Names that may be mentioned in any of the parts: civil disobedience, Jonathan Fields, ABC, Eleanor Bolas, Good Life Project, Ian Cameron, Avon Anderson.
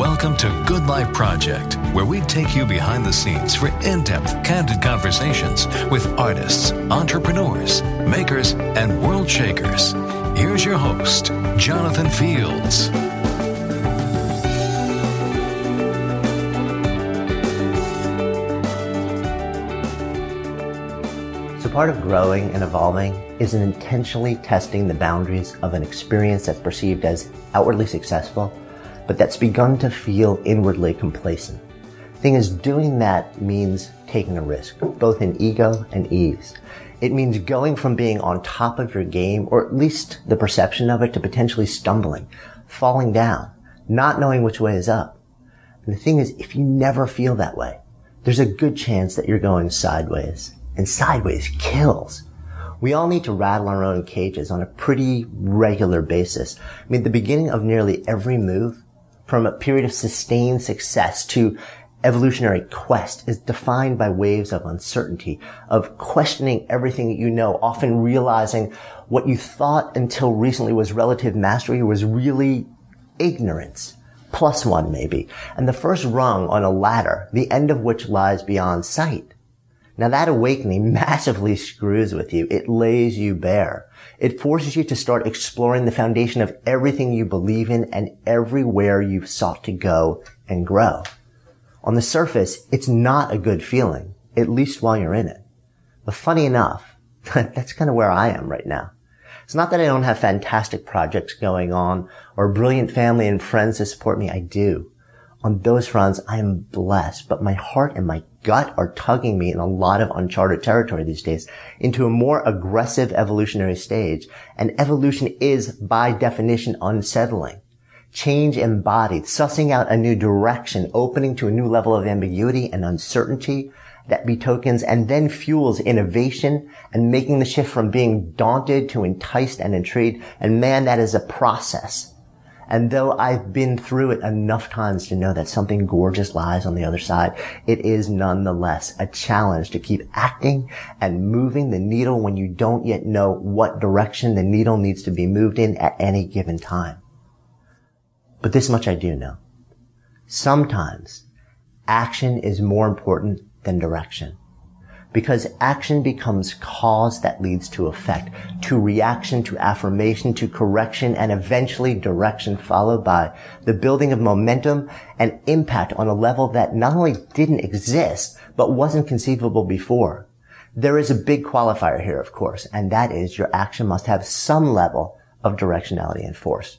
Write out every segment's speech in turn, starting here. Welcome to Good Life Project, where we take you behind the scenes for in-depth, candid conversations with artists, entrepreneurs, makers, and world shakers. Here's your host, Jonathan Fields. So part of growing and evolving is in intentionally testing the boundaries of an experience that's perceived as outwardly successful, but that's begun to feel inwardly complacent. The thing is, doing that means taking a risk, both in ego and ease. It means going from being on top of your game, or at least the perception of it, to potentially stumbling, falling down, not knowing which way is up. And the thing is, if you never feel that way, there's a good chance that you're going sideways, and sideways kills. We all need to rattle our own cages on a pretty regular basis. I mean, the beginning of nearly every move, from a period of sustained success to evolutionary quest, is defined by waves of uncertainty, of questioning everything that you know, often realizing what you thought until recently was relative mastery was really ignorance, plus one maybe, and the first rung on a ladder, the end of which lies beyond sight. Now that awakening massively screws with you. It lays you bare. It forces you to start exploring the foundation of everything you believe in and everywhere you've sought to go and grow. On the surface, it's not a good feeling, at least while you're in it. But funny enough, that's kind of where I am right now. It's not that I don't have fantastic projects going on or a brilliant family and friends to support me. I do. On those fronts, I am blessed, but my heart and my gut are tugging me in a lot of uncharted territory these days into a more aggressive evolutionary stage. And evolution is, by definition, unsettling. Change embodied, sussing out a new direction, opening to a new level of ambiguity and uncertainty that betokens and then fuels innovation and making the shift from being daunted to enticed and intrigued. And man, that is a process. And though I've been through it enough times to know that something gorgeous lies on the other side, it is nonetheless a challenge to keep acting and moving the needle when you don't yet know what direction the needle needs to be moved in at any given time. But this much I do know. Sometimes action is more important than direction, because action becomes cause that leads to effect, to reaction, to affirmation, to correction, and eventually direction, followed by the building of momentum and impact on a level that not only didn't exist, but wasn't conceivable before. There is a big qualifier here, of course, and that is your action must have some level of directionality and force.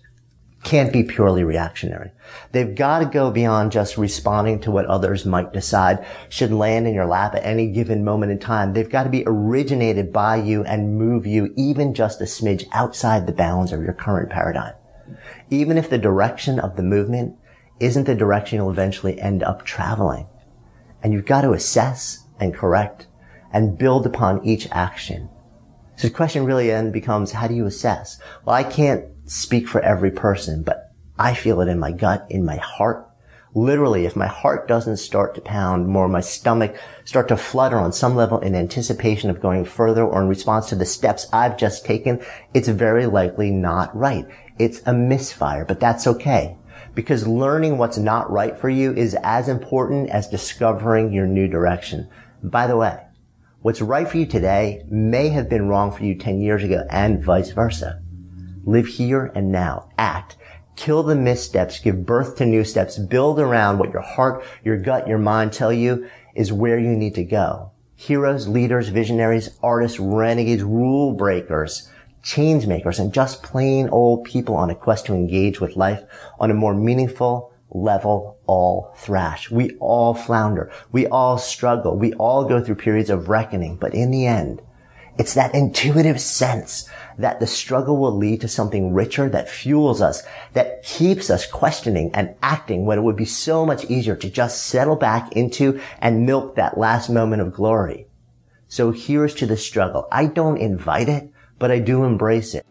Can't be purely reactionary. They've got to go beyond just responding to what others might decide should land in your lap at any given moment in time. They've got to be originated by you and move you even just a smidge outside the bounds of your current paradigm. Even if the direction of the movement isn't the direction you'll eventually end up traveling. And you've got to assess and correct and build upon each action. So the question really then becomes, how do you assess? Well, I can't speak for every person, but I feel it in my gut, in my heart. Literally, if my heart doesn't start to pound more, my stomach start to flutter on some level in anticipation of going further or in response to the steps I've just taken, it's very likely not right. It's a misfire, but that's okay, because learning what's not right for you is as important as discovering your new direction. By the way, what's right for you today may have been wrong for you 10 years ago and vice versa. Live here and now. Act. Kill the missteps. Give birth to new steps. Build around what your heart, your gut, your mind tell you is where you need to go. Heroes, leaders, visionaries, artists, renegades, rule breakers, change makers, and just plain old people on a quest to engage with life on a more meaningful level all thrash. We all flounder. We all struggle. We all go through periods of reckoning. But in the end, it's that intuitive sense that the struggle will lead to something richer that fuels us, that keeps us questioning and acting when it would be so much easier to just settle back into and milk that last moment of glory. So here's to the struggle. I don't invite it, but I do embrace it.